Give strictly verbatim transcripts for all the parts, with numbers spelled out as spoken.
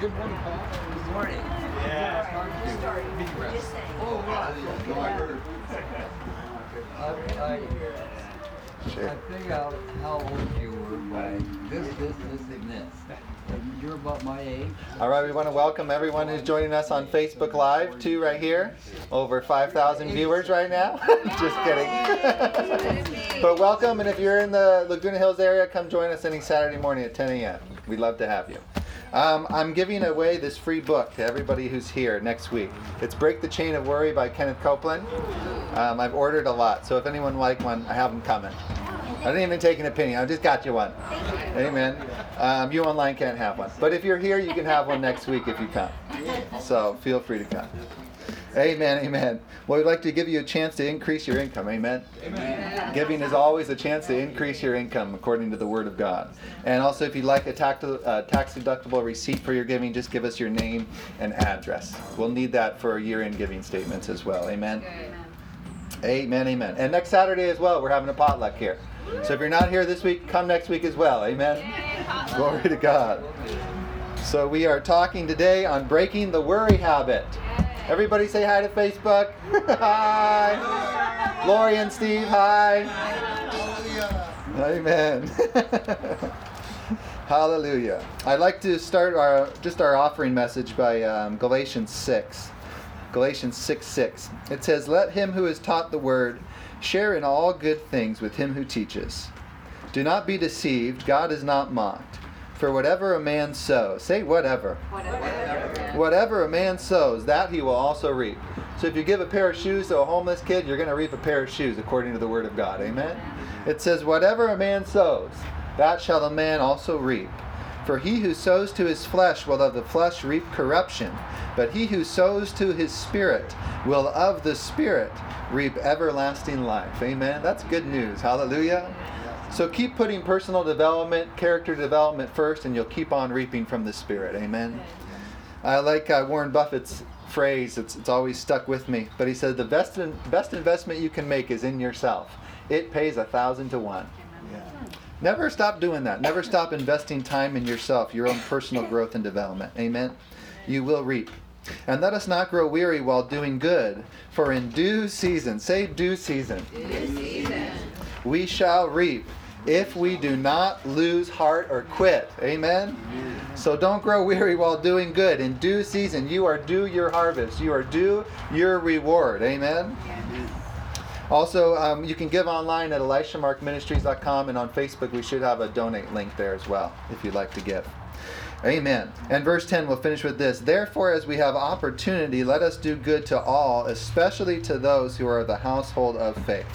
Good morning, Paul. Good morning. Yeah. Just started. Just saying. Oh, wow. No, I heard. I, I, sure. I figured out how old you were by this, this, this, and this. You're about my age. All right, we want to welcome everyone who's joining us on Facebook Live, too, right here. Over five thousand viewers right now. Just kidding. But welcome, and if you're in the Laguna Hills area, come join us any Saturday morning at ten a.m. We'd love to have you. Um, I'm giving away this free book to everybody who's here next week. It's Break the Chain of Worry by Kenneth Copeland. Um, I've ordered a lot, so if anyone would like one, I have them coming. I didn't even take an opinion. I just got you one. Amen. Um, you online can't have one. But if you're here, you can have one next week if you come. So feel free to come. Amen, amen. Well, we'd like to give you a chance to increase your income. Amen. Amen. Giving is always a chance to increase your income according to the Word of God. And also, if you'd like a tax deductible receipt for your giving, just give us your name and address. We'll need that for our year-end giving statements as well. Amen. Amen. Amen, amen. And next Saturday as well, we're having a potluck here. So if you're not here this week, come next week as well. Amen. Yay, glory to God. So we are talking today on breaking the worry habit. Everybody say hi to Facebook. Hi. Lori and Steve, hi. Amen. Hallelujah. I'd like to start our just our offering message by um, Galatians six. Galatians six six. It says, "Let him who is taught the word share in all good things with him who teaches. Do not be deceived. God is not mocked. For whatever a man sows," say whatever. Whatever. Whatever. "Whatever a man sows, that he will also reap." So if you give a pair of shoes to a homeless kid, you're going to reap a pair of shoes according to the Word of God. Amen? It says, "Whatever a man sows, that shall a man also reap. For he who sows to his flesh will of the flesh reap corruption, but he who sows to his spirit will of the spirit reap everlasting life." Amen? That's good news. Hallelujah. So keep putting personal development, character development first, and you'll keep on reaping from the Spirit. Amen? I like uh, Warren Buffett's phrase. It's, it's always stuck with me. But he said, the best in, best investment you can make is in yourself. It pays a thousand to one. Yeah. Never stop doing that. Never stop investing time in yourself, your own personal growth and development. Amen? You will reap. "And let us not grow weary while doing good, for in due season," say due season, due season, "we shall reap if we do not lose heart or quit." Amen? Amen. So don't grow weary while doing good. In due season, you are due your harvest. You are due your reward. Amen? Amen. Also, um, you can give online at Elisha Mark Ministries dot com, and on Facebook we should have a donate link there as well if you'd like to give. Amen. And verse ten, we'll finish with this. "Therefore, as we have opportunity, let us do good to all, especially to those who are the household of faith."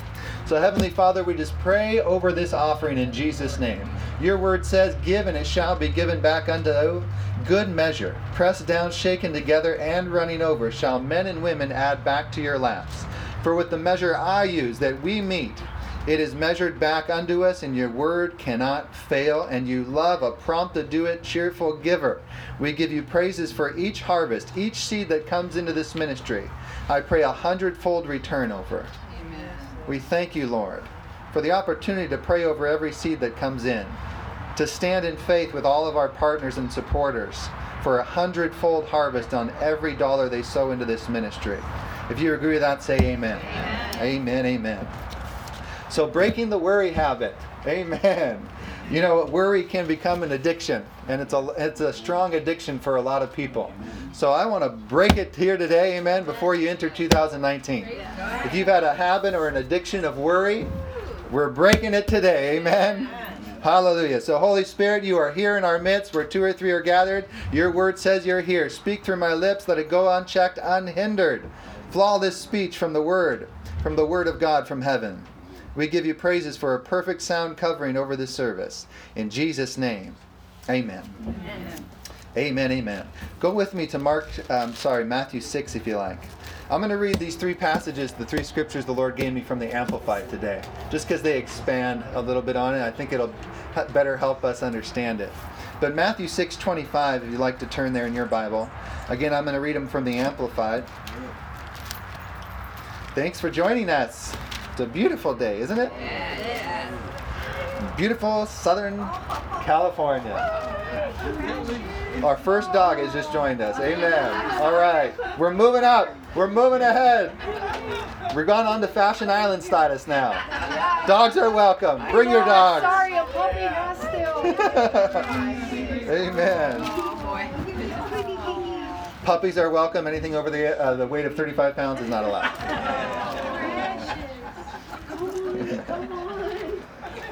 So, Heavenly Father, we just pray over this offering in Jesus' name. Your word says, "Give and it shall be given back unto good measure, pressed down, shaken together, and running over, shall men and women add back to your laps. For with the measure I use that we meet, it is measured back unto us, and your word cannot fail, and you love a prompt to do it, cheerful giver." We give you praises for each harvest, each seed that comes into this ministry. I pray a hundredfold return over. Amen. We thank you, Lord, for the opportunity to pray over every seed that comes in, to stand in faith with all of our partners and supporters for a hundredfold harvest on every dollar they sow into this ministry. If you agree with that, say amen. Amen, amen. Amen. So breaking the worry habit. Amen. You know, worry can become an addiction, and it's a it's a strong addiction for a lot of people. So I want to break it here today, amen, before you enter two thousand nineteen. If you've had a habit or an addiction of worry, we're breaking it today, amen. Hallelujah. So Holy Spirit, you are here in our midst where two or three are gathered. Your word says you're here. Speak through my lips, let it go unchecked, unhindered. Flawless speech from the word, from the word of God from heaven. We give you praises for a perfect sound covering over this service. In Jesus' name, amen. Amen, amen. Amen. Go with me to Mark, um, sorry, Matthew six if you like. I'm going to read these three passages, the three scriptures the Lord gave me from the Amplified today, just because they expand a little bit on it. I think it'll better help us understand it. But Matthew six twenty-five, if you'd like to turn there in your Bible. Again, I'm going to read them from the Amplified. Thanks for joining us. It's a beautiful day, isn't it? Yeah. Beautiful Southern California. Our first dog has just joined us. Amen. All right. We're moving up. We're moving ahead. We're going on to Fashion Island status now. Dogs are welcome. Bring your dogs. Sorry, a puppy has to. Amen. Puppies are welcome. Anything over the uh, the weight of thirty-five pounds is not allowed.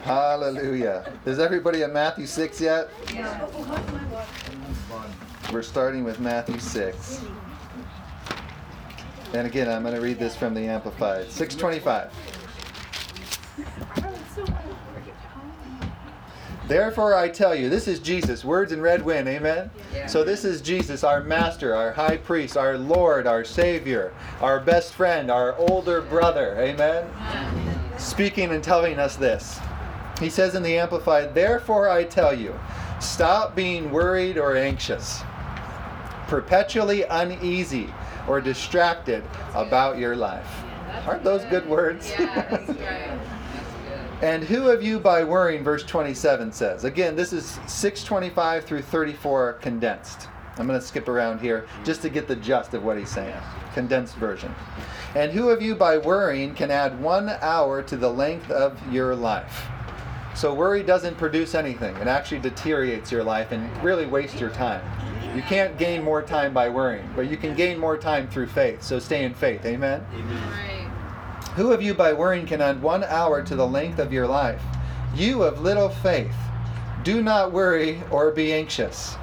Hallelujah. Is everybody at Matthew six yet? Yeah. We're starting with Matthew six. And again, I'm going to read this from the Amplified. six twenty-five. Therefore I tell you, this is Jesus, words in red wind, amen? Yeah. So this is Jesus, our master, our high priest, our Lord, our Savior, our best friend, our older brother, amen? Yeah. Speaking and telling us this. He says in the Amplified, therefore I tell you, stop being worried or anxious, perpetually uneasy or distracted about your life. Yeah, aren't those good, good words? Yeah, that's good. That's good. And who of you by worrying, verse twenty-seven says. Again, this is six twenty-five through thirty-four condensed. I'm going to skip around here just to get the gist of what he's saying. Condensed version. And who of you by worrying can add one hour to the length of your life? So worry doesn't produce anything. It actually deteriorates your life and really wastes your time. You can't gain more time by worrying, but you can gain more time through faith. So stay in faith. Amen? Amen. Right. Who of you by worrying can add one hour to the length of your life? You of little faith, do not worry or be anxious.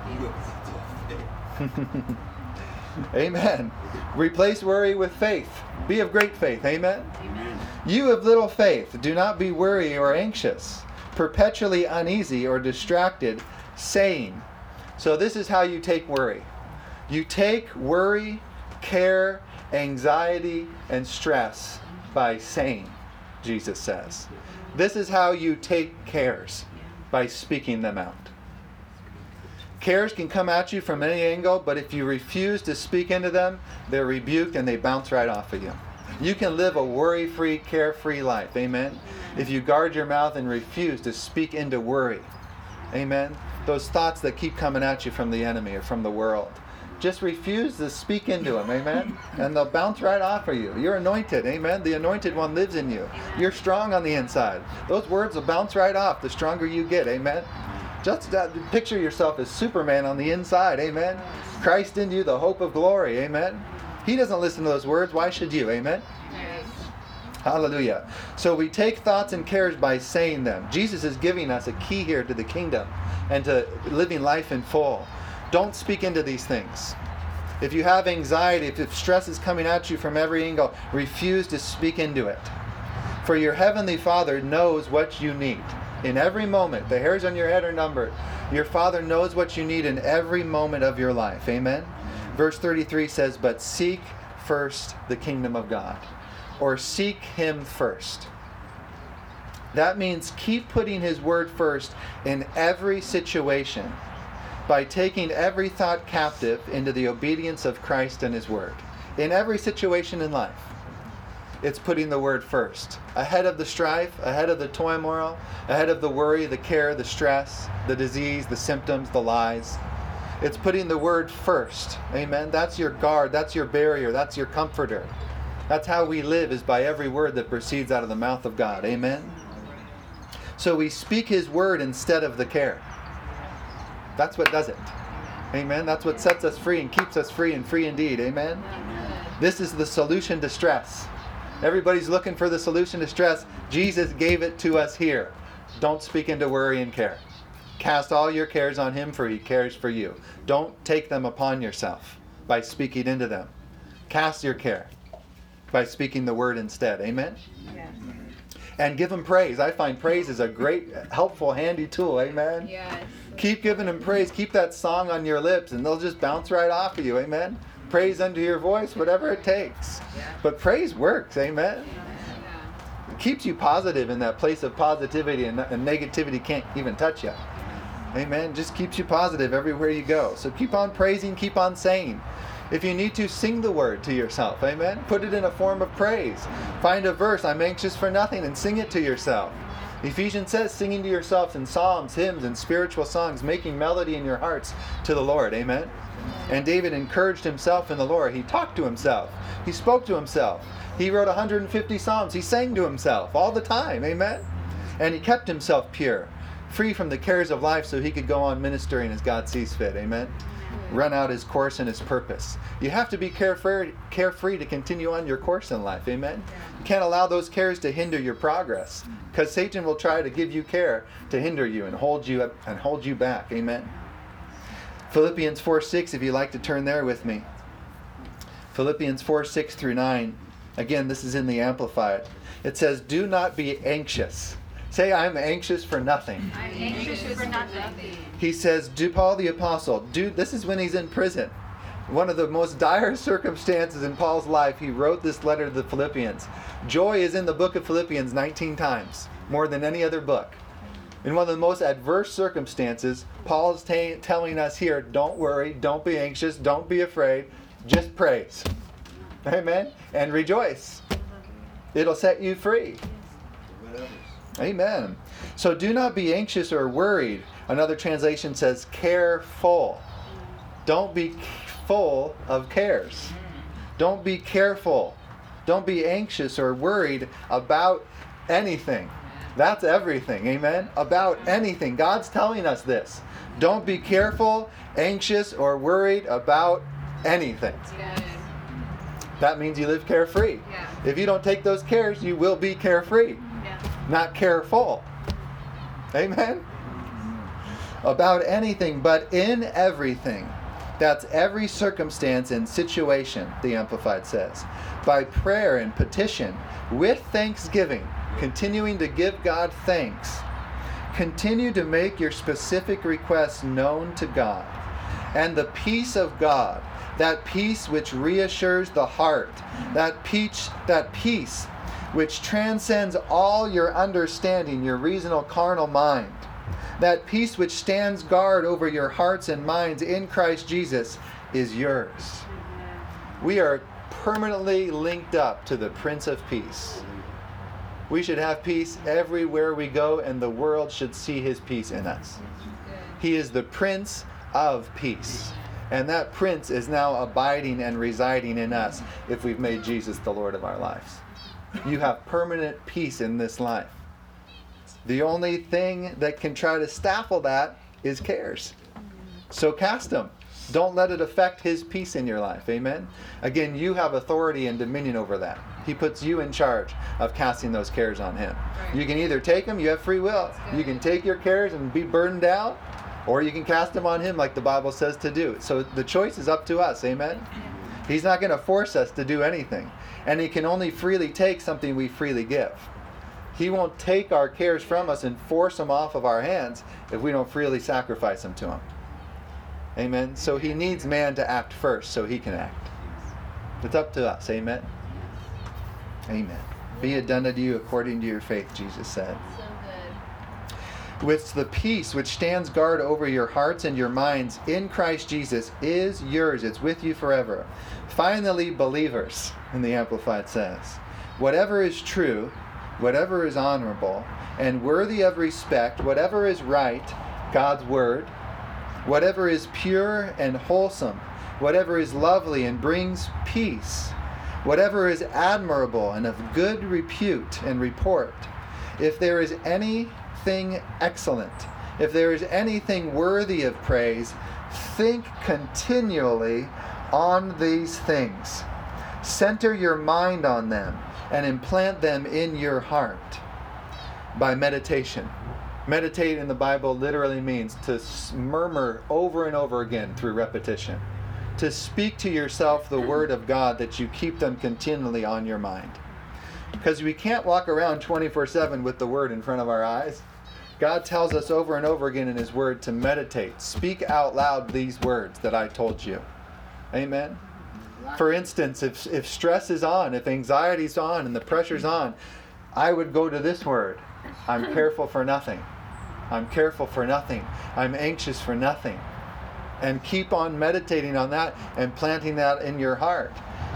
Amen. Replace worry with faith. Be of great faith. Amen? Amen. You of little faith, do not be worried or anxious, perpetually uneasy or distracted, saying. So this is how you take worry. You take worry, care, anxiety, and stress by saying, Jesus says. This is how you take cares, by speaking them out. Cares can come at you from any angle, but if you refuse to speak into them, they're rebuked and they bounce right off of you. You can live a worry-free, carefree life. Amen? If you guard your mouth and refuse to speak into worry. Amen? Those thoughts that keep coming at you from the enemy or from the world. Just refuse to speak into them. Amen? And they'll bounce right off of you. You're anointed. Amen? The anointed one lives in you. You're strong on the inside. Those words will bounce right off the stronger you get. Amen? Just uh, picture yourself as Superman on the inside. Amen? Christ in you, the hope of glory. Amen? He doesn't listen to those words. Why should you? Amen? Yes. Hallelujah. So we take thoughts and cares by saying them. Jesus is giving us a key here to the kingdom and to living life in full. Don't speak into these things. If you have anxiety, if stress is coming at you from every angle, refuse to speak into it. For your heavenly Father knows what you need in every moment. The hairs on your head are numbered. Your Father knows what you need in every moment of your life. Amen? Verse thirty-three says, but seek first the kingdom of God, or seek Him first. That means keep putting His word first in every situation by taking every thought captive into the obedience of Christ and His word. In every situation in life, it's putting the word first. Ahead of the strife, ahead of the turmoil, ahead of the worry, the care, the stress, the disease, the symptoms, the lies. It's putting the word first. Amen? That's your guard. That's your barrier. That's your comforter. That's how we live, is by every word that proceeds out of the mouth of God. Amen? So we speak His word instead of the care. That's what does it. Amen? That's what sets us free and keeps us free and free indeed. Amen? This is the solution to stress. Everybody's looking for the solution to stress. Jesus gave it to us here. Don't speak into worry and care. Cast all your cares on Him, for He cares for you. Don't take them upon yourself by speaking into them. Cast your care by speaking the word instead. Amen? Yeah. And give Him praise. I find praise is a great, helpful, handy tool. Amen? Yes. Keep giving Him praise. Keep that song on your lips, and they'll just bounce right off of you. Amen? Praise under your voice, whatever it takes. Yeah. But praise works. Amen? Yeah. It keeps you positive in that place of positivity, and, and negativity can't even touch you. Amen. Just keeps you positive everywhere you go. So keep on praising, keep on saying. If you need to, sing the word to yourself. Amen. Put it in a form of praise. Find a verse, I'm anxious for nothing, and sing it to yourself. Ephesians says, singing to yourselves in psalms, hymns, and spiritual songs, making melody in your hearts to the Lord. Amen? And David encouraged himself in the Lord. He talked to himself. He spoke to himself. He wrote one hundred fifty psalms. He sang to himself all the time. Amen? And he kept himself pure, free from the cares of life, so he could go on ministering as God sees fit. Amen? Run out his course and his purpose. You have to be carefree, carefree to continue on your course in life. Amen? You can't allow those cares to hinder your progress, because Satan will try to give you care to hinder you and hold you up and hold you back. Amen? Philippians four six, if you'd like to turn there with me. Philippians four six through nine. Again, this is in the Amplified. It says, do not be anxious. Say, I'm anxious for nothing. I'm anxious for nothing. He says, do Paul the Apostle, do, this is when he's in prison. One of the most dire circumstances in Paul's life, he wrote this letter to the Philippians. Joy is in the book of Philippians nineteen times, more than any other book. In one of the most adverse circumstances, Paul is t- telling us here, don't worry, don't be anxious, don't be afraid, just praise. Amen? And rejoice. It'll set you free. Amen. So do not be anxious or worried. Another translation says careful. Don't be full of cares. Don't be careful. Don't be anxious or worried about anything. That's everything. Amen? About anything. God's telling us this. Don't be careful, anxious, or worried about anything. Yes. That means you live carefree. Yeah. If you don't take those cares, you will be carefree. Not careful. Amen? About anything, but in everything. That's every circumstance and situation, the Amplified says. By prayer and petition, with thanksgiving, continuing to give God thanks. Continue to make your specific requests known to God. And the peace of God, that peace which reassures the heart, that peace, that peace which transcends all your understanding, your reasonable carnal mind. That peace which stands guard over your hearts and minds in Christ Jesus is yours. We are permanently linked up to the Prince of Peace. We should have peace everywhere we go, and the world should see his peace in us. He is the Prince of Peace. And that Prince is now abiding and residing in us if we've made Jesus the Lord of our lives. You have permanent peace in this life. The only thing that can try to stifle that is cares. So cast them. Don't let it affect his peace in your life. Amen? Again, you have authority and dominion over that. He puts you in charge of casting those cares on him. You can either take them, you have free will. You can take your cares and be burdened out, or you can cast them on him like the Bible says to do. So the choice is up to us. Amen? He's not going to force us to do anything. And he can only freely take something we freely give. He won't take our cares from us and force them off of our hands if we don't freely sacrifice them to him. Amen? So he needs man to act first so he can act. It's up to us. Amen? Amen. Be it done unto you according to your faith, Jesus said. With the peace which stands guard over your hearts and your minds in Christ Jesus is yours. It's with you forever. Finally, believers, in the Amplified says, whatever is true, whatever is honorable, and worthy of respect, whatever is right, God's word, whatever is pure and wholesome, whatever is lovely and brings peace, whatever is admirable and of good repute and report, if there is any excellent, if there is anything worthy of praise, think continually on these things. Center your mind on them and implant them in your heart by meditation. Meditate in the Bible literally means to murmur over and over again through repetition. To speak to yourself the word of God, that you keep them continually on your mind. Because we can't walk around twenty-four seven with the word in front of our eyes. God tells us over and over again in his word to meditate. Speak out loud these words that I told you. Amen? For instance, if if stress is on, if anxiety's on and the pressure's on, I would go to this word. I'm careful for nothing. I'm careful for nothing. I'm anxious for nothing. And keep on meditating on that and planting that in your heart.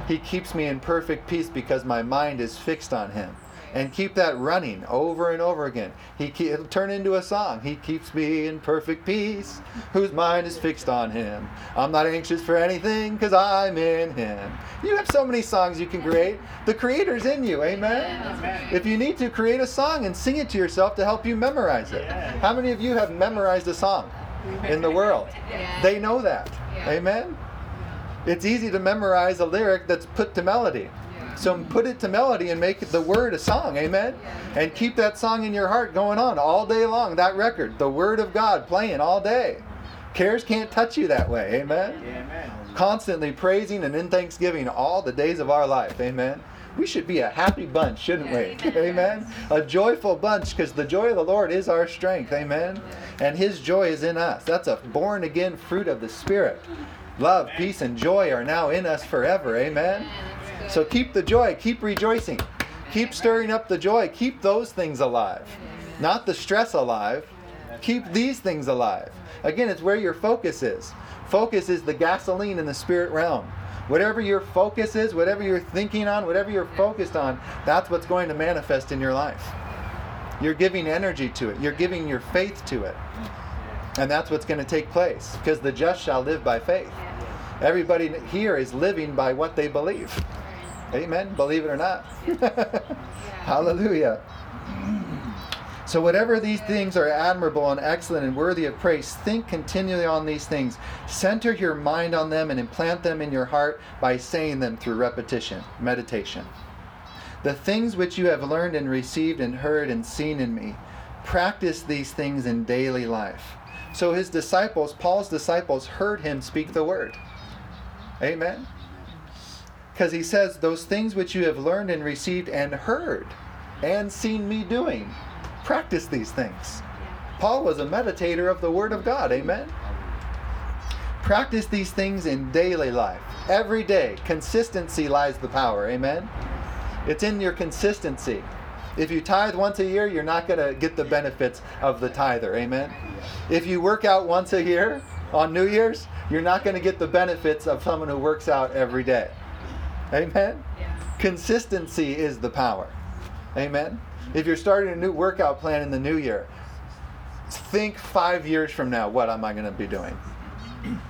He keeps me in perfect peace because my mind is fixed on him. and keep that running over and over again. He ke- it'll turn into a song. He keeps me in perfect peace, whose mind is fixed on him. I'm not anxious for anything, because I'm in him. You have so many songs you can create. The Creator's in you, amen? Amen. If you need to, create a song and sing it to yourself to help you memorize it. Yeah. How many of you have memorized a song in the world? Yeah. They know that, yeah. Amen? It's easy to memorize a lyric that's put to melody. So put it to melody and make the word a song, amen? And keep that song in your heart going on all day long, that record, the Word of God playing all day. Cares can't touch you that way, amen? Amen. Constantly praising and in thanksgiving all the days of our life, amen? We should be a happy bunch, shouldn't we? Amen? A joyful bunch, because the joy of the Lord is our strength, amen? And His joy is in us. That's a born-again fruit of the Spirit. Love, peace, and joy are now in us forever, amen? So keep the joy, keep rejoicing, keep stirring up the joy, keep those things alive, not the stress alive, keep these things alive. Again, it's where your focus is. Focus is the gasoline in the spirit realm. Whatever your focus is, whatever you're thinking on, whatever you're focused on, that's what's going to manifest in your life. You're giving energy to it, you're giving your faith to it, and that's what's going to take place, because the just shall live by faith. Everybody here is living by what they believe. Amen. Believe it or not. Hallelujah. So whatever these things are admirable and excellent and worthy of praise, think continually on these things. Center your mind on them and implant them in your heart by saying them through repetition, meditation. The things which you have learned and received and heard and seen in me, practice these things in daily life. So his disciples, Paul's disciples, heard him speak the word. Amen. Because he says, those things which you have learned and received and heard and seen me doing, practice these things. Paul was a meditator of the Word of God, amen? Practice these things in daily life. Every day, consistency lies the power, amen? It's in your consistency. If you tithe once a year, you're not going to get the benefits of the tither, amen? If you work out once a year on New Year's, you're not going to get the benefits of someone who works out every day. Amen? Yeah. Consistency is the power. Amen? If you're starting a new workout plan in the new year, think five years from now, what am I going to be doing?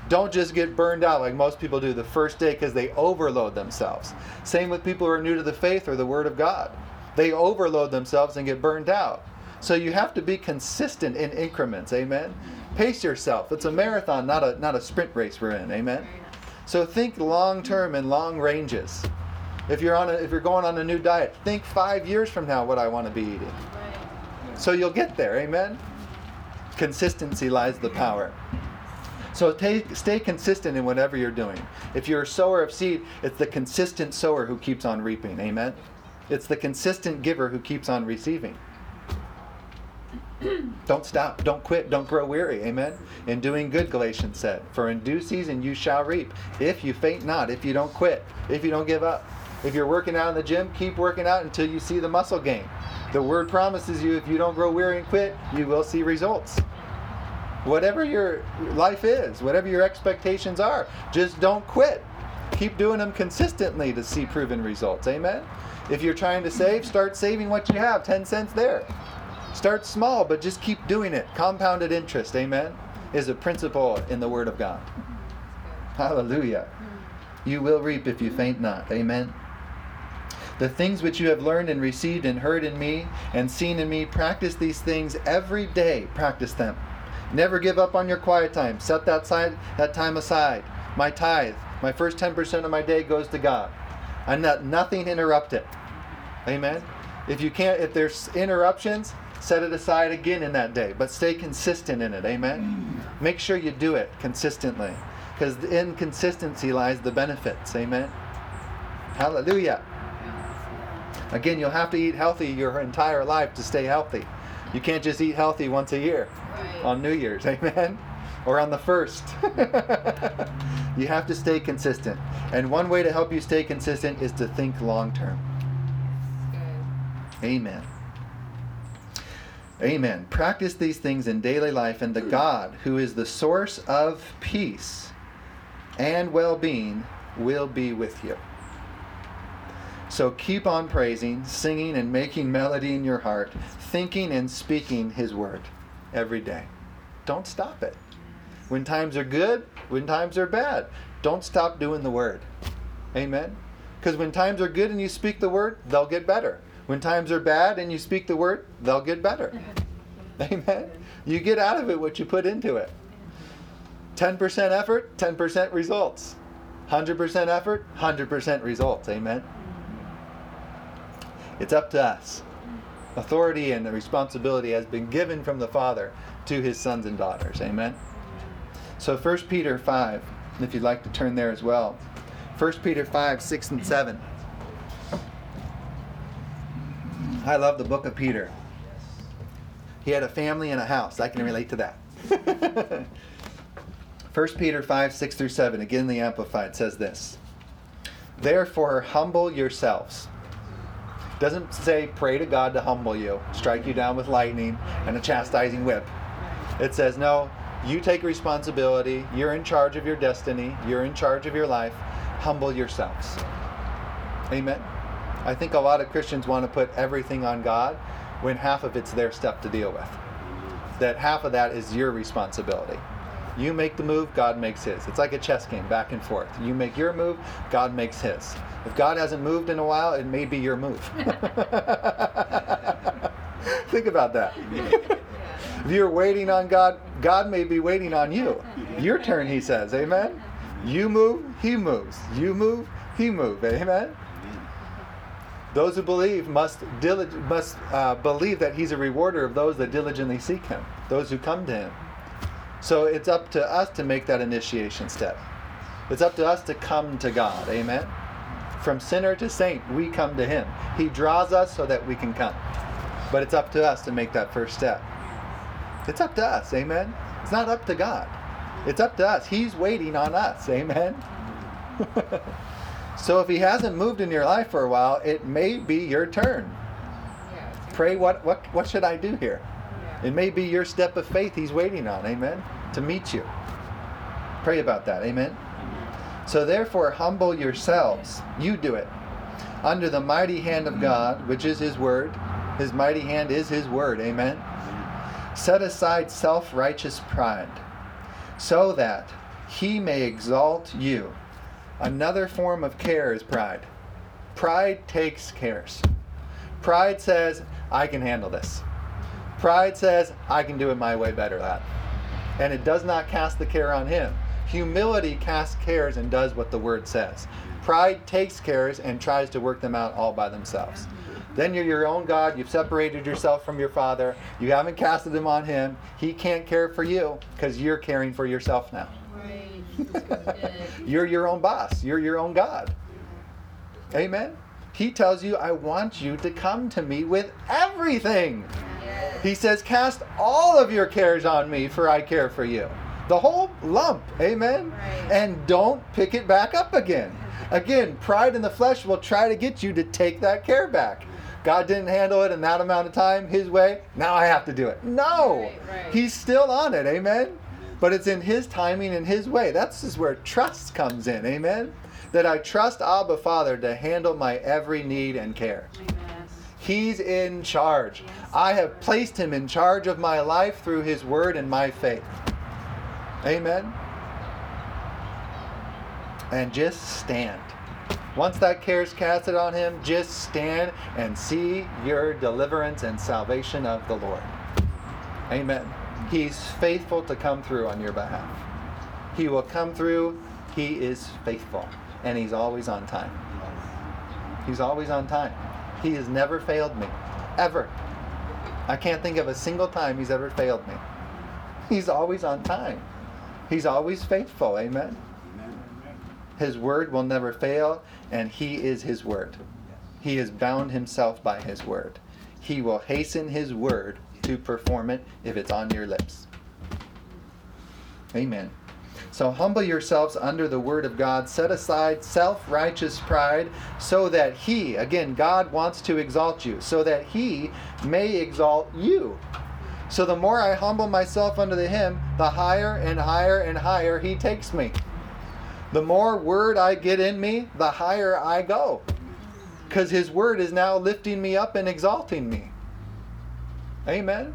Don't just get burned out like most people do the first day because they overload themselves. Same with people who are new to the faith or the Word of God. They overload themselves and get burned out. So you have to be consistent in increments. Amen? Pace yourself. It's a marathon, not a not a sprint race we're in. Amen? So think long-term and long ranges. If you're on, a, if you're going on a new diet, think five years from now what I want to be eating. So you'll get there, amen? Consistency lies the power. So take, stay consistent in whatever you're doing. If you're a sower of seed, it's the consistent sower who keeps on reaping, amen? It's the consistent giver who keeps on receiving. Don't stop, don't quit, don't grow weary, amen? In doing good, Galatians said, for in due season you shall reap, if you faint not, if you don't quit, if you don't give up. If you're working out in the gym, keep working out until you see the muscle gain. The Word promises you, if you don't grow weary and quit, you will see results. Whatever your life is, whatever your expectations are, just don't quit. Keep doing them consistently to see proven results, amen? If you're trying to save, start saving what you have, ten cents there. Start small, but just keep doing it. Compounded interest, amen, is a principle in the Word of God. Hallelujah. You will reap if you faint not, amen. The things which you have learned and received and heard in me and seen in me, practice these things every day. Practice them. Never give up on your quiet time. Set that, side, that time aside. My tithe, my first ten percent of my day goes to God. And let nothing interrupt it. Amen. If you can't, if there's interruptions, set it aside again in that day, but stay consistent in it, amen? Make sure you do it consistently, because in consistency lies the benefits, amen? Hallelujah. Again, you'll have to eat healthy your entire life to stay healthy. You can't just eat healthy once a year on New Year's, amen? Or on the first. You have to stay consistent. And one way to help you stay consistent is to think long-term. Amen. Amen. Practice these things in daily life, and the God, who is the source of peace and well-being, will be with you. So keep on praising, singing, and making melody in your heart, thinking and speaking His word every day. Don't stop it. When times are good, when times are bad, don't stop doing the word. Amen? Because when times are good and you speak the word, they'll get better. When times are bad and you speak the word, they'll get better. Amen? You get out of it what you put into it. ten percent effort, ten percent results. one hundred percent effort, one hundred percent results. Amen? It's up to us. Authority and the responsibility has been given from the Father to His sons and daughters. Amen? So First Peter five, if you'd like to turn there as well. First Peter five, six and seven. I love the book of Peter. He had a family and a house. I can relate to that. First Peter five, six through seven, again the Amplified, says this. Therefore, humble yourselves. Doesn't say pray to God to humble you, strike you down with lightning and a chastising whip. It says, no, you take responsibility. You're in charge of your destiny. You're in charge of your life. Humble yourselves. Amen. I think a lot of Christians want to put everything on God when half of it's their stuff to deal with. That half of that is your responsibility. You make the move, God makes His. It's like a chess game, back and forth. You make your move, God makes His. If God hasn't moved in a while, it may be your move. Think about that. If you're waiting on God, God may be waiting on you. Your turn, He says. Amen? You move, He moves. You move, He moves. Amen? Those who believe must dilig- must uh, believe that He's a rewarder of those that diligently seek Him, those who come to Him. So it's up to us to make that initiation step. It's up to us to come to God. Amen? From sinner to saint, we come to Him. He draws us so that we can come. But it's up to us to make that first step. It's up to us. Amen? It's not up to God. It's up to us. He's waiting on us. Amen? So if He hasn't moved in your life for a while, it may be your turn. Pray, what what what should I do here? It may be your step of faith He's waiting on. Amen? To meet you. Pray about that. Amen? So therefore, humble yourselves. You do it. Under the mighty hand of God, which is His word. His mighty hand is His word. Amen? Set aside self-righteous pride, so that He may exalt you. Another form of care is pride. Pride takes cares. Pride says, I can handle this. Pride says, I can do it my way better, lad. And it does not cast the care on Him. Humility casts cares and does what the Word says. Pride takes cares and tries to work them out all by themselves. Then you're your own God. You've separated yourself from your Father. You haven't casted them on Him. He can't care for you because you're caring for yourself now. Right. You're your own boss. You're your own God. Amen? He tells you, I want you to come to me with everything. He says, cast all of your cares on me, for I care for you. The whole lump. Amen? Right. And don't pick it back up again. Again, pride in the flesh will try to get you to take that care back. God didn't handle it in that amount of time, His way. Now I have to do it. No. Right, right. He's still on it. Amen? But it's in His timing and His way. That's just where trust comes in. Amen? That I trust Abba Father to handle my every need and care. Amen. He's in charge. I have placed Him in charge of my life through His word and my faith. Amen? And just stand. Once that care is casted on Him, just stand and see your deliverance and salvation of the Lord. Amen. He's faithful to come through on your behalf. He will come through. He is faithful. And He's always on time. He's always on time. He has never failed me, ever. I can't think of a single time He's ever failed me. He's always on time. He's always faithful, amen? Amen. His word will never fail, and He is His word. He has bound Himself by His word. He will hasten His word to perform it if it's on your lips. Amen. So humble yourselves under the word of God. Set aside self-righteous pride so that He, again, God wants to exalt you, so that He may exalt you. So the more I humble myself under Him, the higher and higher and higher He takes me. The more word I get in me, the higher I go. because his word is now lifting me up and exalting me. Amen.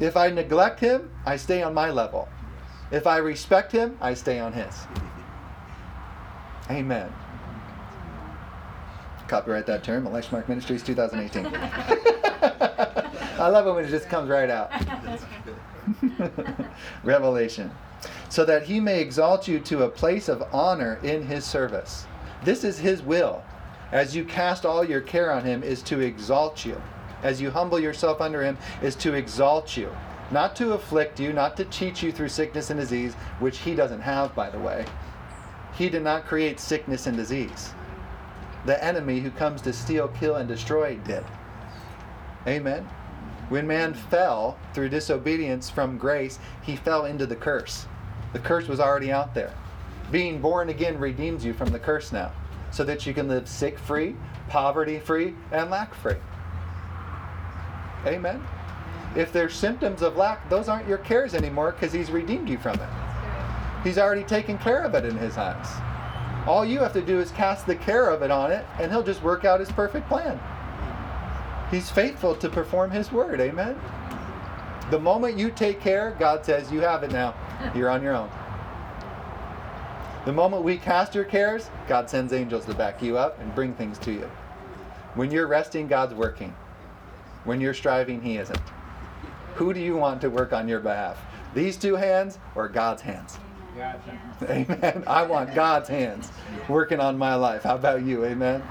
If I neglect him, I stay on my level. If I respect him, I stay on his. Amen. Copyright that term, Elisha Mark Ministries twenty eighteen. I love it when it just comes right out. Revelation. So that he may exalt you to a place of honor in his service. This is his will. As you cast all your care on him, is to exalt you. As you humble yourself under him, is to exalt you. Not to afflict you, not to cheat you through sickness and disease, which he doesn't have, by the way. He did not create sickness and disease. The enemy who comes to steal, kill, and destroy did. Amen. When man fell through disobedience from grace, he fell into the curse. The curse was already out there. Being born again redeems you from the curse now, so that you can live sick-free, poverty-free, and lack-free. Amen. If there's symptoms of lack, those aren't your cares anymore, because he's redeemed you from it. He's already taken care of it in his eyes. All you have to do is cast the care of it on it, and he'll just work out his perfect plan. He's faithful to perform his word. Amen. The moment you take care, God says, you have it now. You're on your own. The moment we cast your cares, God sends angels to back you up and bring things to you. When you're resting, God's working. When you're striving, he isn't. Who do you want to work on your behalf? These two hands or God's hands? God's hands. Amen. I want God's hands working on my life. How about you? Amen.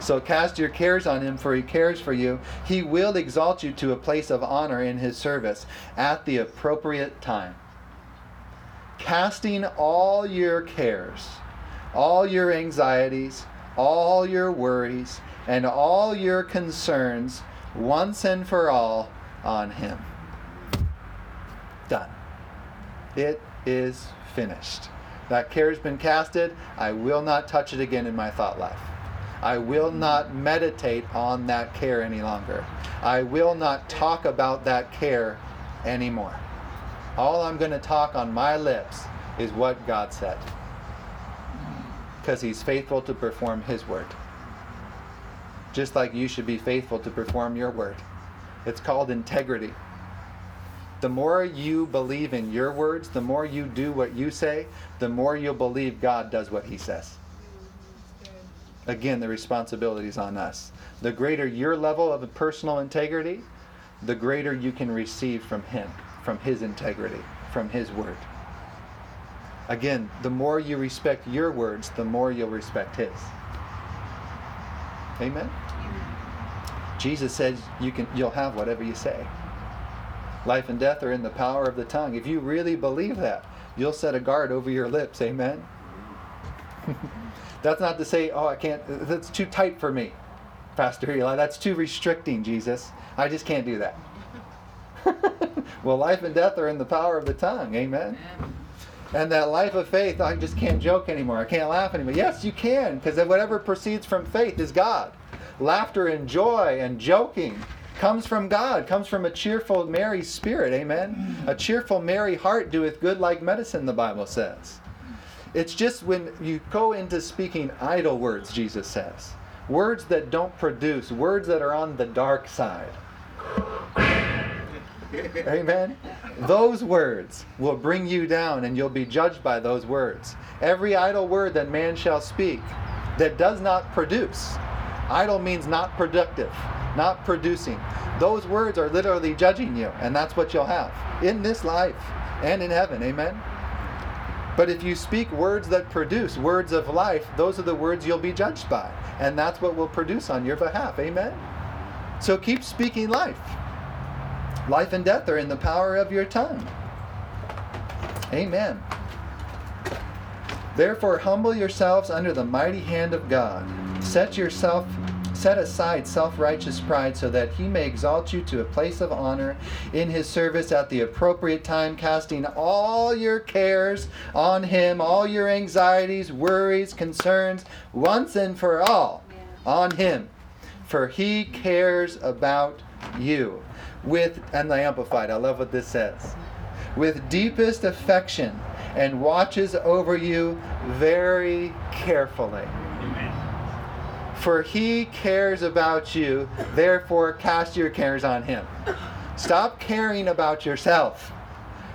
So cast your cares on him, for he cares for you. He will exalt you to a place of honor in his service at the appropriate time. Casting all your cares, all your anxieties, all your worries, and all your concerns once and for all on him. Done. It is finished. That care has been casted. I will not touch it again in my thought life. I will not meditate on that care any longer. I will not talk about that care anymore. All I'm going to talk on my lips is what God said, because he's faithful to perform his word. Just like you should be faithful to perform your word. It's called integrity. The more you believe in your words, the more you do what you say, the more you'll believe God does what he says. Again, the responsibility is on us. The greater your level of personal integrity, the greater you can receive from him, from his integrity, from his word. Again, the more you respect your words, the more you'll respect his. Amen? Jesus said you can, you'll have whatever you say. Life and death are in the power of the tongue. If you really believe that, you'll set a guard over your lips. Amen? That's not to say, oh, I can't, that's too tight for me, Pastor Eli. That's too restricting, Jesus. I just can't do that. Well, life and death are in the power of the tongue. Amen? Amen. And that life of faith, I just can't joke anymore. I can't laugh anymore. Yes, you can, because whatever proceeds from faith is God. Laughter and joy and joking comes from God, comes from a cheerful, merry spirit. Amen? A cheerful, merry heart doeth good like medicine, the Bible says. It's just when you go into speaking idle words, Jesus says. Words that don't produce, words that are on the dark side. Amen? Those words will bring you down, and you'll be judged by those words. Every idle word that man shall speak that does not produce. Idle means not productive, not producing. Those words are literally judging you, and that's what you'll have in this life and in heaven. Amen? But if you speak words that produce, words of life, those are the words you'll be judged by, and that's what will produce on your behalf. Amen? So keep speaking life. Life and death are in the power of your tongue. Amen. Therefore, humble yourselves under the mighty hand of God. Set yourself, set aside self-righteous pride, so that he may exalt you to a place of honor in his service at the appropriate time, casting all your cares on him, all your anxieties, worries, concerns, once and for all on him. For he cares about you. With, and the Amplified, I love what this says, with deepest affection, and watches over you very carefully. For he cares about you, therefore cast your cares on him. Stop caring about yourself.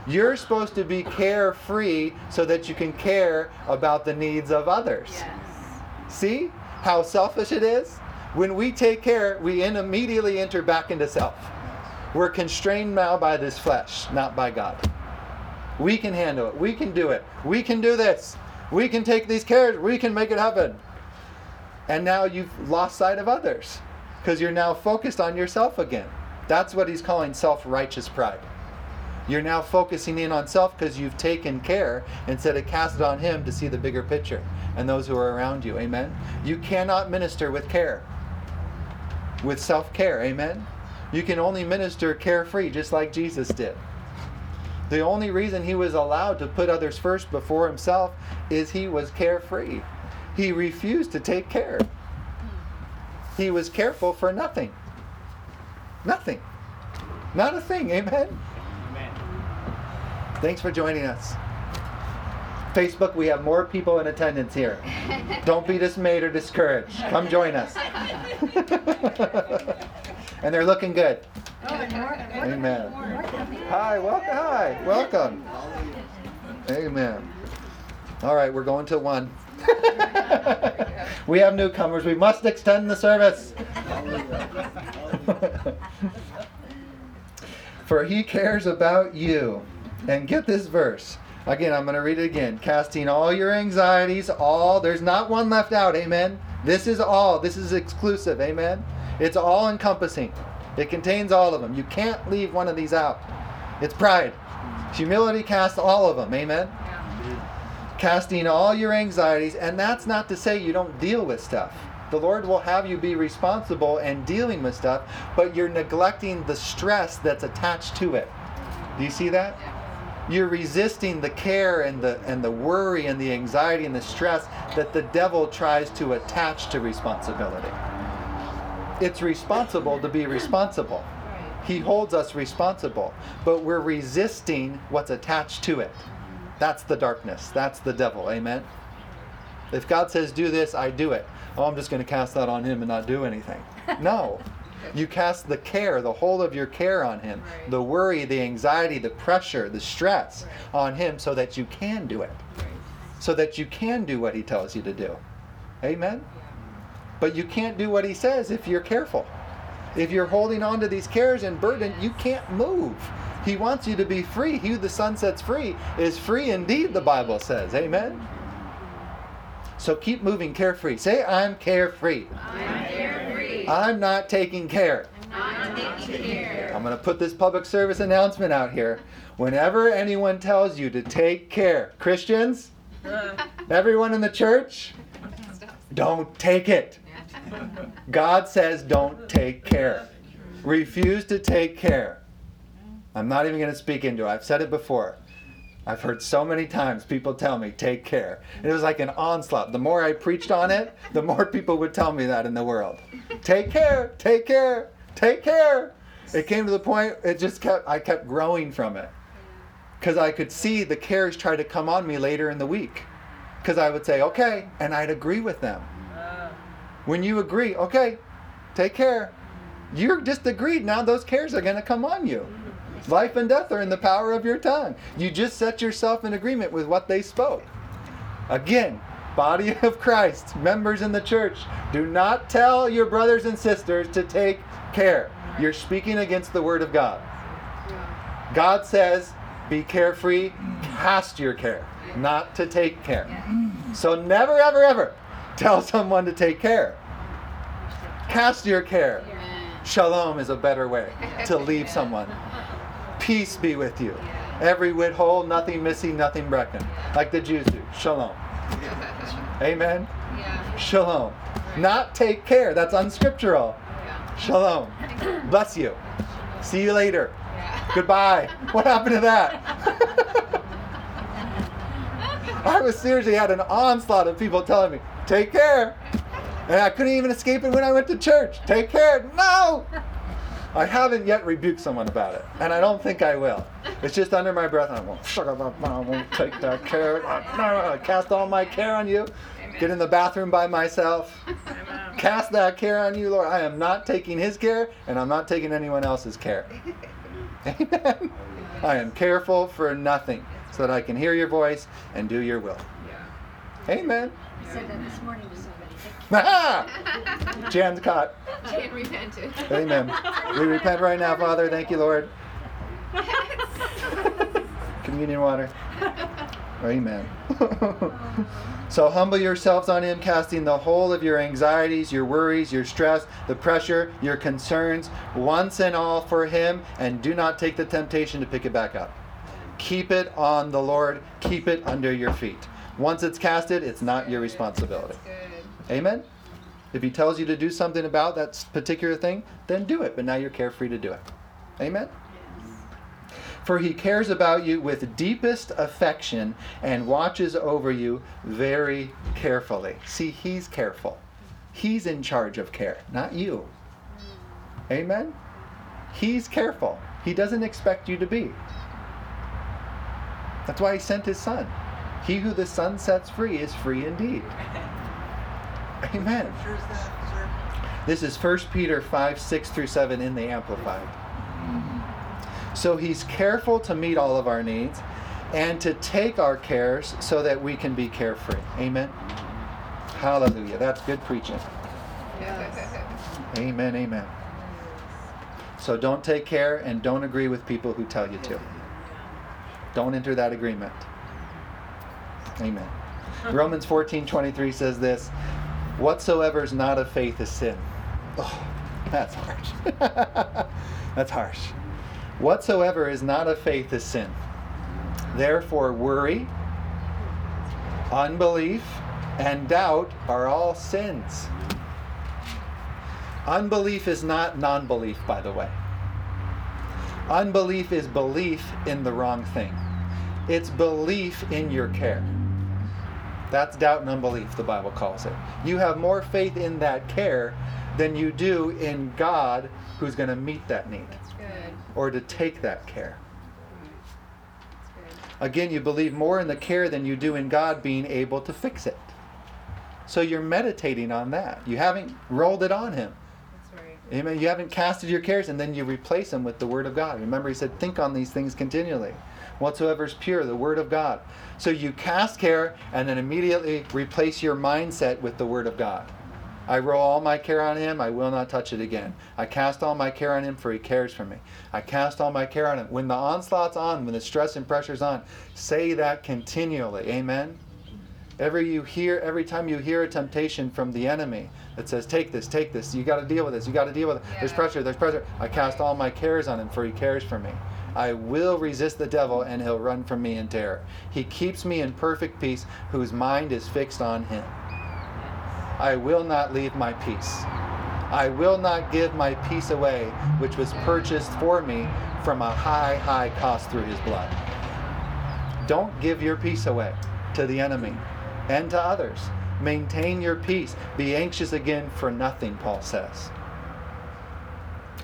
You're supposed to be carefree so that you can care about the needs of others. Yes. See how selfish it is? When we take care, we in immediately enter back into self. We're constrained now by this flesh, not by God. We can handle it. We can do it. We can do this. We can take these cares. We can make it happen. And now you've lost sight of others because you're now focused on yourself again. That's what he's calling self-righteous pride. You're now focusing in on self because you've taken care instead of cast it on him to see the bigger picture and those who are around you. Amen? You cannot minister with care, with self-care. Amen? You can only minister carefree, just like Jesus did. The only reason he was allowed to put others first before himself is he was carefree. He refused to take care. He was careful for nothing. Nothing. Not a thing. Amen? Amen. Thanks for joining us. Facebook, we have more people in attendance here. Don't be dismayed or discouraged. Come join us. And they're looking good. Oh, and more, and more, amen. Hi, welcome. Hi, welcome. Amen. All right, we're going to one. We have newcomers. We must extend the service. For he cares about you. And get this verse. Again, I'm going to read it again. Casting all your anxieties, all. There's not one left out. Amen. This is all. This is exclusive. Amen. It's all encompassing. It contains all of them. You can't leave one of these out. It's pride. Humility casts all of them. Amen? Yeah. Casting all your anxieties. And that's not to say you don't deal with stuff. The Lord will have you be responsible and dealing with stuff, but you're neglecting the stress that's attached to it. Do you see that? You're resisting the care and the and the worry and the anxiety and the stress that the devil tries to attach to responsibility. It's responsible to be responsible. He holds us responsible, but we're resisting what's attached to it. That's the darkness. That's the devil. Amen? If God says, do this, I do it. Oh, I'm just going to cast that on him and not do anything. No. You cast the care, the whole of your care on him, the worry, the anxiety, the pressure, the stress on him so that you can do it, so that you can do what he tells you to do. Amen? But you can't do what he says if you're careful. If you're holding on to these cares and burden, you can't move. He wants you to be free. He who the Son sets free is free indeed, the Bible says. Amen? So keep moving carefree. Say, I'm carefree. I'm carefree. I'm not taking care. I'm not taking care. I'm going to put this public service announcement out here. Whenever anyone tells you to take care, Christians, everyone in the church, don't take it. God says don't take care. Refuse to take care. I'm not even going to speak into it. I've said it before. I've heard so many times people tell me, take care. And it was like an onslaught. The more I preached on it, the more people would tell me that in the world. Take care, take care, take care. It came to the point, it just kept, I kept growing from it. Because I could see the cares try to come on me later in the week. Because I would say, okay, and I'd agree with them. When you agree, okay, take care. You're just agreed. Now those cares are going to come on you. Life and death are in the power of your tongue. You just set yourself in agreement with what they spoke. Again, body of Christ, members in the church, do not tell your brothers and sisters to take care. You're speaking against the word of God. God says, be carefree, cast your care, not to take care. So never, ever, ever tell someone to take care. Cast your care. Shalom is a better way to leave someone. Peace be with you. Every whit whole, nothing missing, nothing broken. Like the Jews do. Shalom. Amen? Shalom. Not take care. That's unscriptural. Shalom. Bless you. See you later. Goodbye. What happened to that? I was seriously had an onslaught of people telling me, take care. And I couldn't even escape it when I went to church. Take care. No! I haven't yet rebuked someone about it. And I don't think I will. It's just under my breath. I won't, I won't take that care. I won't cast all my care on you. get in the bathroom by myself. Amen. Cast that care on you, Lord. I am not taking his care, and I'm not taking anyone else's care. Amen. I am careful for nothing, so that I can hear your voice and do your will. Yeah. Amen. I said that this morning to somebody. Thank you. Jan's caught. Jan repented. Amen. We repent right now, Father. Thank you, Lord. Communion water. Amen. So humble yourselves on him, casting the whole of your anxieties, your worries, your stress, the pressure, your concerns, once and all for him, and do not take the temptation to pick it back up. Keep it on the Lord. Keep it under your feet. Once it's casted, it's not your responsibility. Amen? If he tells you to do something about that particular thing, then do it, but now you're carefree to do it. Amen? For he cares about you with deepest affection and watches over you very carefully. See, he's careful. He's in charge of care, not you. Amen? He's careful. He doesn't expect you to be. That's why he sent his son. He who the son sets free is free indeed. Amen. This is First Peter five, six through seven in the Amplified. So he's careful to meet all of our needs and to take our cares so that we can be carefree. Amen. Hallelujah. That's good preaching. Yes. Amen, amen. So don't take care and don't agree with people who tell you to. Don't enter that agreement. Amen. Romans fourteen twenty-three says this, whatsoever is not of faith is sin. Oh, that's harsh. That's harsh. Whatsoever is not of faith is sin. Therefore, worry, unbelief, and doubt are all sins. Unbelief is not non-belief, by the way. Unbelief is belief in the wrong thing. It's belief in your care. That's doubt and unbelief, the Bible calls it. You have more faith in that care than you do in God, who's going to meet that need. That's good. Or to take that care. That's good. Again, you believe more in the care than you do in God being able to fix it. So you're meditating on that. You haven't rolled it on him. That's right. Amen. You haven't casted your cares, and then you replace them with the Word of God. Remember, he said, think on these things continually. Whatsoever is pure, the Word of God. So you cast care and then immediately replace your mindset with the Word of God. I roll all my care on him, I will not touch it again. I cast all my care on him, for he cares for me. I cast all my care on him. When the onslaught's on, when the stress and pressure's on, say that continually. Amen? Every you hear, every time you hear a temptation from the enemy that says, take this, take this, you got to deal with this, you got to deal with it. Yeah. There's pressure, there's pressure. I cast all my cares on him, for he cares for me. I will resist the devil, and he'll run from me in terror. He keeps me in perfect peace, whose mind is fixed on him. I will not leave my peace. I will not give my peace away, which was purchased for me from a high, high cost through his blood. Don't give your peace away to the enemy and to others. Maintain your peace. Be anxious again for nothing, Paul says.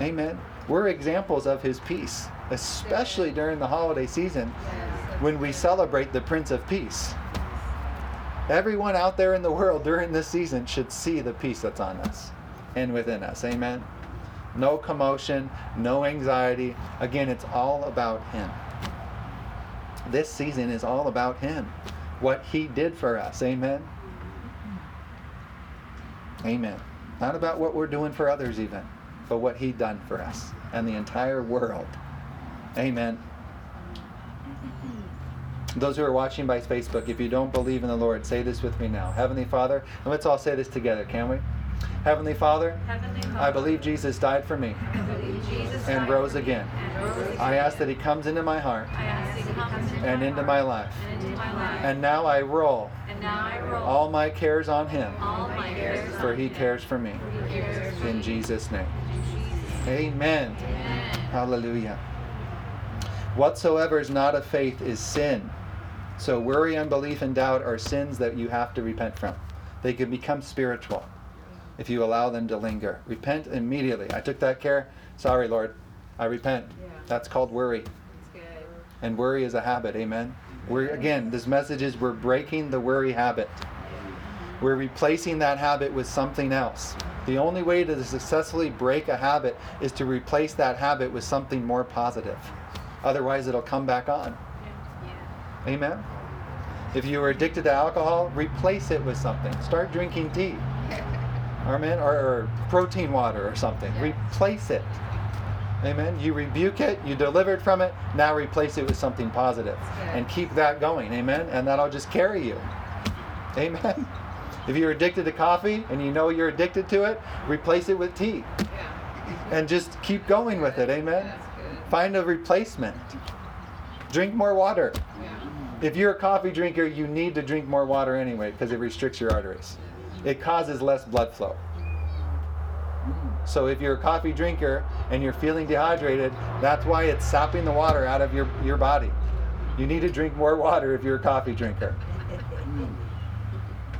Amen. We're examples of his peace, especially during the holiday season when we celebrate the Prince of Peace. Everyone out there in the world during this season should see the peace that's on us and within us. Amen? No commotion, no anxiety. Again, it's all about him. This season is all about him, what he did for us. Amen? Amen. Not about what we're doing for others even, but what he done for us and the entire world. Amen. Those who are watching by Facebook, if you don't believe in the Lord, say this with me now. Heavenly Father, and let's all say this together, can we? Heavenly Father, Heavenly Father, I believe Jesus died for me and rose again. I ask that he comes into my heart and into my life. And now I roll all my cares on him, for he cares for me. In Jesus' name. Amen. Hallelujah. Whatsoever is not of faith is sin. So worry, unbelief, and doubt are sins that you have to repent from. They can become spiritual if you allow them to linger. Repent immediately. I took that care. Sorry, Lord. I repent. Yeah. That's called worry. That's good. And worry is a habit. Amen. We're, again, this message is we're breaking the worry habit. We're replacing that habit with something else. The only way to successfully break a habit is to replace that habit with something more positive. Otherwise, it'll come back on. Yeah. Amen? If you were addicted to alcohol, replace it with something. Start drinking tea. Amen? Or, or protein water or something. Yeah. Replace it. Amen? You rebuke it. You delivered from it. Now replace it with something positive. Yeah. And keep that going. Amen? And that'll just carry you. Amen? If you're addicted to coffee and you know you're addicted to it, replace it with tea. Yeah. And just keep going with it. Amen? Find a replacement. Drink more water. Yeah. If you're a coffee drinker, you need to drink more water anyway because it restricts your arteries. It causes less blood flow. So if you're a coffee drinker and you're feeling dehydrated, that's why it's sapping the water out of your, your body. You need to drink more water if you're a coffee drinker.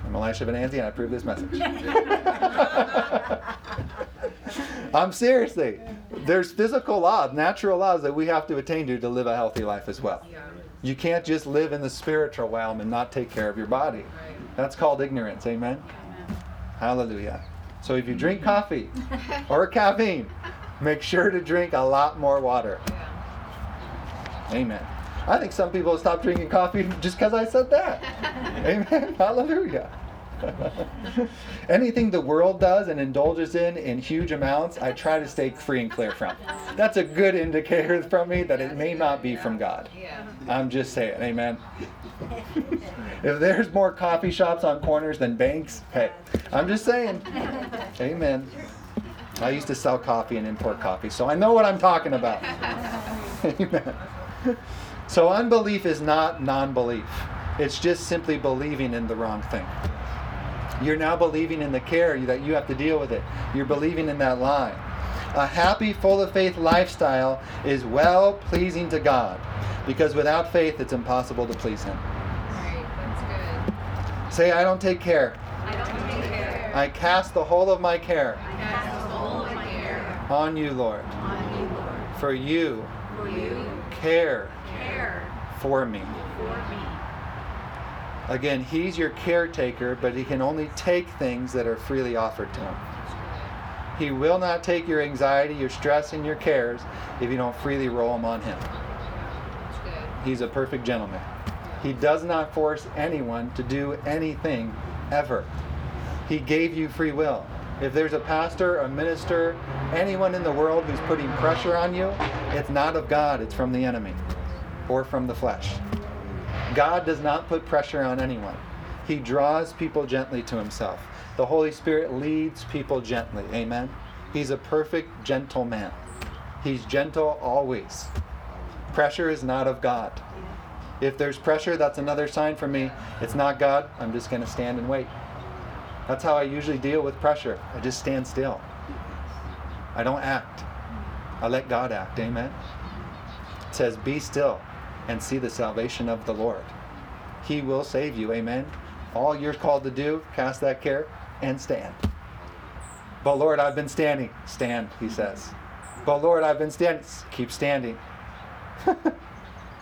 I'm Elisha Benanzi and I approve this message. I'm seriously. There's physical laws, natural laws that we have to attain to to live a healthy life as well. You can't just live in the spiritual realm and not take care of your body. That's called ignorance. Amen? Hallelujah. So if you drink coffee or caffeine, make sure to drink a lot more water. Amen. I think some people stop drinking coffee just because I said that. Amen. Hallelujah. Anything the world does and indulges in in huge amounts, I try to stay free and clear from. That's a good indicator from me that it may not be from God. I'm just saying. Amen. If there's more coffee shops on corners than banks, hey, I'm just saying. Amen. I used to sell coffee and import coffee, so I know what I'm talking about. Amen. So unbelief is not non-belief. It's just simply believing in the wrong thing. You're now believing in the care that you have to deal with it. You're believing in that lie. A happy, full of faith lifestyle is well-pleasing to God, because without faith, it's impossible to please Him. Right, that's good. Say, I don't take care. I don't take care. I cast the whole of my care, I cast the whole of my care on you, Lord. On you, Lord. For you, for you care, care for me. For me. Again, He's your caretaker, but He can only take things that are freely offered to Him. He will not take your anxiety, your stress, and your cares if you don't freely roll them on Him. He's a perfect gentleman. He does not force anyone to do anything, ever. He gave you free will. If there's a pastor, a minister, anyone in the world who's putting pressure on you, it's not of God, it's from the enemy or from the flesh. God does not put pressure on anyone. He draws people gently to Himself. The Holy Spirit leads people gently. Amen? He's a perfect gentleman. He's gentle always. Pressure is not of God. If there's pressure, that's another sign for me. It's not God. I'm just going to stand and wait. That's how I usually deal with pressure. I just stand still. I don't act. I let God act. Amen? It says, be still and see the salvation of the Lord. He will save you. Amen. All you're called to do, cast that care and stand. But Lord, I've been standing. Stand, he says. But Lord, I've been standing. Keep standing.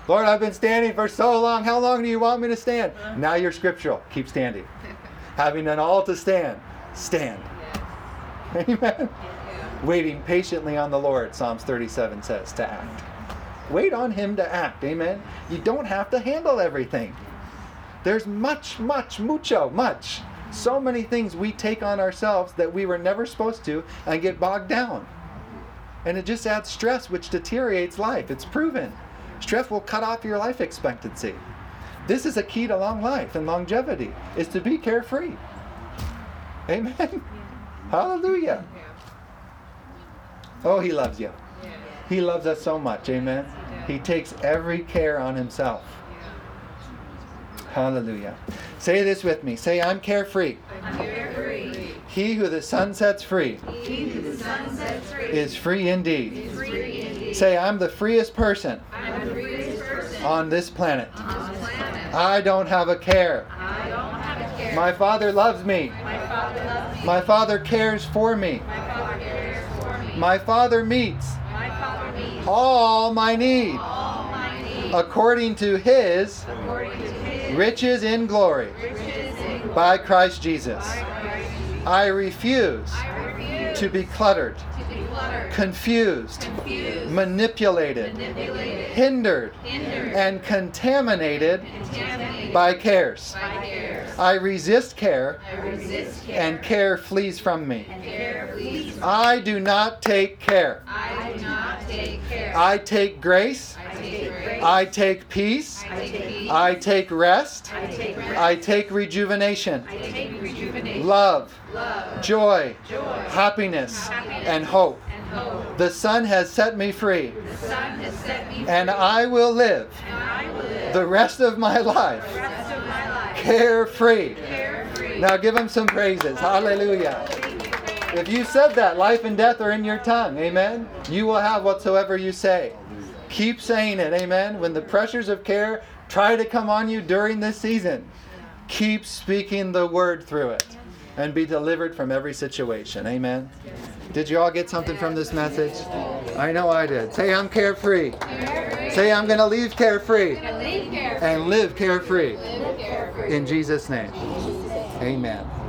Lord, I've been standing for so long. How long do you want me to stand? Now you're scriptural. Keep standing. Having done all to stand, stand. Yes. Amen. Yeah. Waiting patiently on the Lord, Psalms thirty-seven says, to act. Wait on Him to act. Amen. You don't have to handle everything. There's much, much, mucho, much. So many things we take on ourselves that we were never supposed to and get bogged down. And it just adds stress, which deteriorates life. It's proven. Stress will cut off your life expectancy. This is a key to long life and longevity, is to be carefree. Amen. Yeah. Hallelujah. Yeah. Oh, He loves you. He loves us so much. Amen. He takes every care on Himself. Hallelujah. Say this with me. Say, I'm carefree. I'm carefree. He who the sun sets free, he who the sun sets free is free indeed. Is free indeed. Say, I'm the freest person, I'm the freest person on this planet. On this planet. I don't have a care. I don't have a care. My Father loves me. My Father loves me. My Father cares for me. My Father cares for me. My Father meets all my need, all my need according to his, according to his riches, in glory. riches in glory. by Christ Jesus. I refuse to be cluttered, confused, manipulated, hindered, and contaminated by cares. I resist care, and care flees from me. I do not take care. I take grace. I take peace. I take rest. I take rejuvenation, love, joy, happiness, and hope. The sun has set me free, and I will live the rest of my life carefree. Now give him some praises. Hallelujah. If you said that, life and death are in your tongue. Amen. You will have whatsoever you say. Keep saying it. Amen. When the pressures of care try to come on you during this season, keep speaking the word through it and be delivered from every situation. Amen. Did you all get something from this message? I know I did. Say, I'm carefree. carefree. Say, I'm going to leave carefree and live carefree. In Jesus' name. Amen.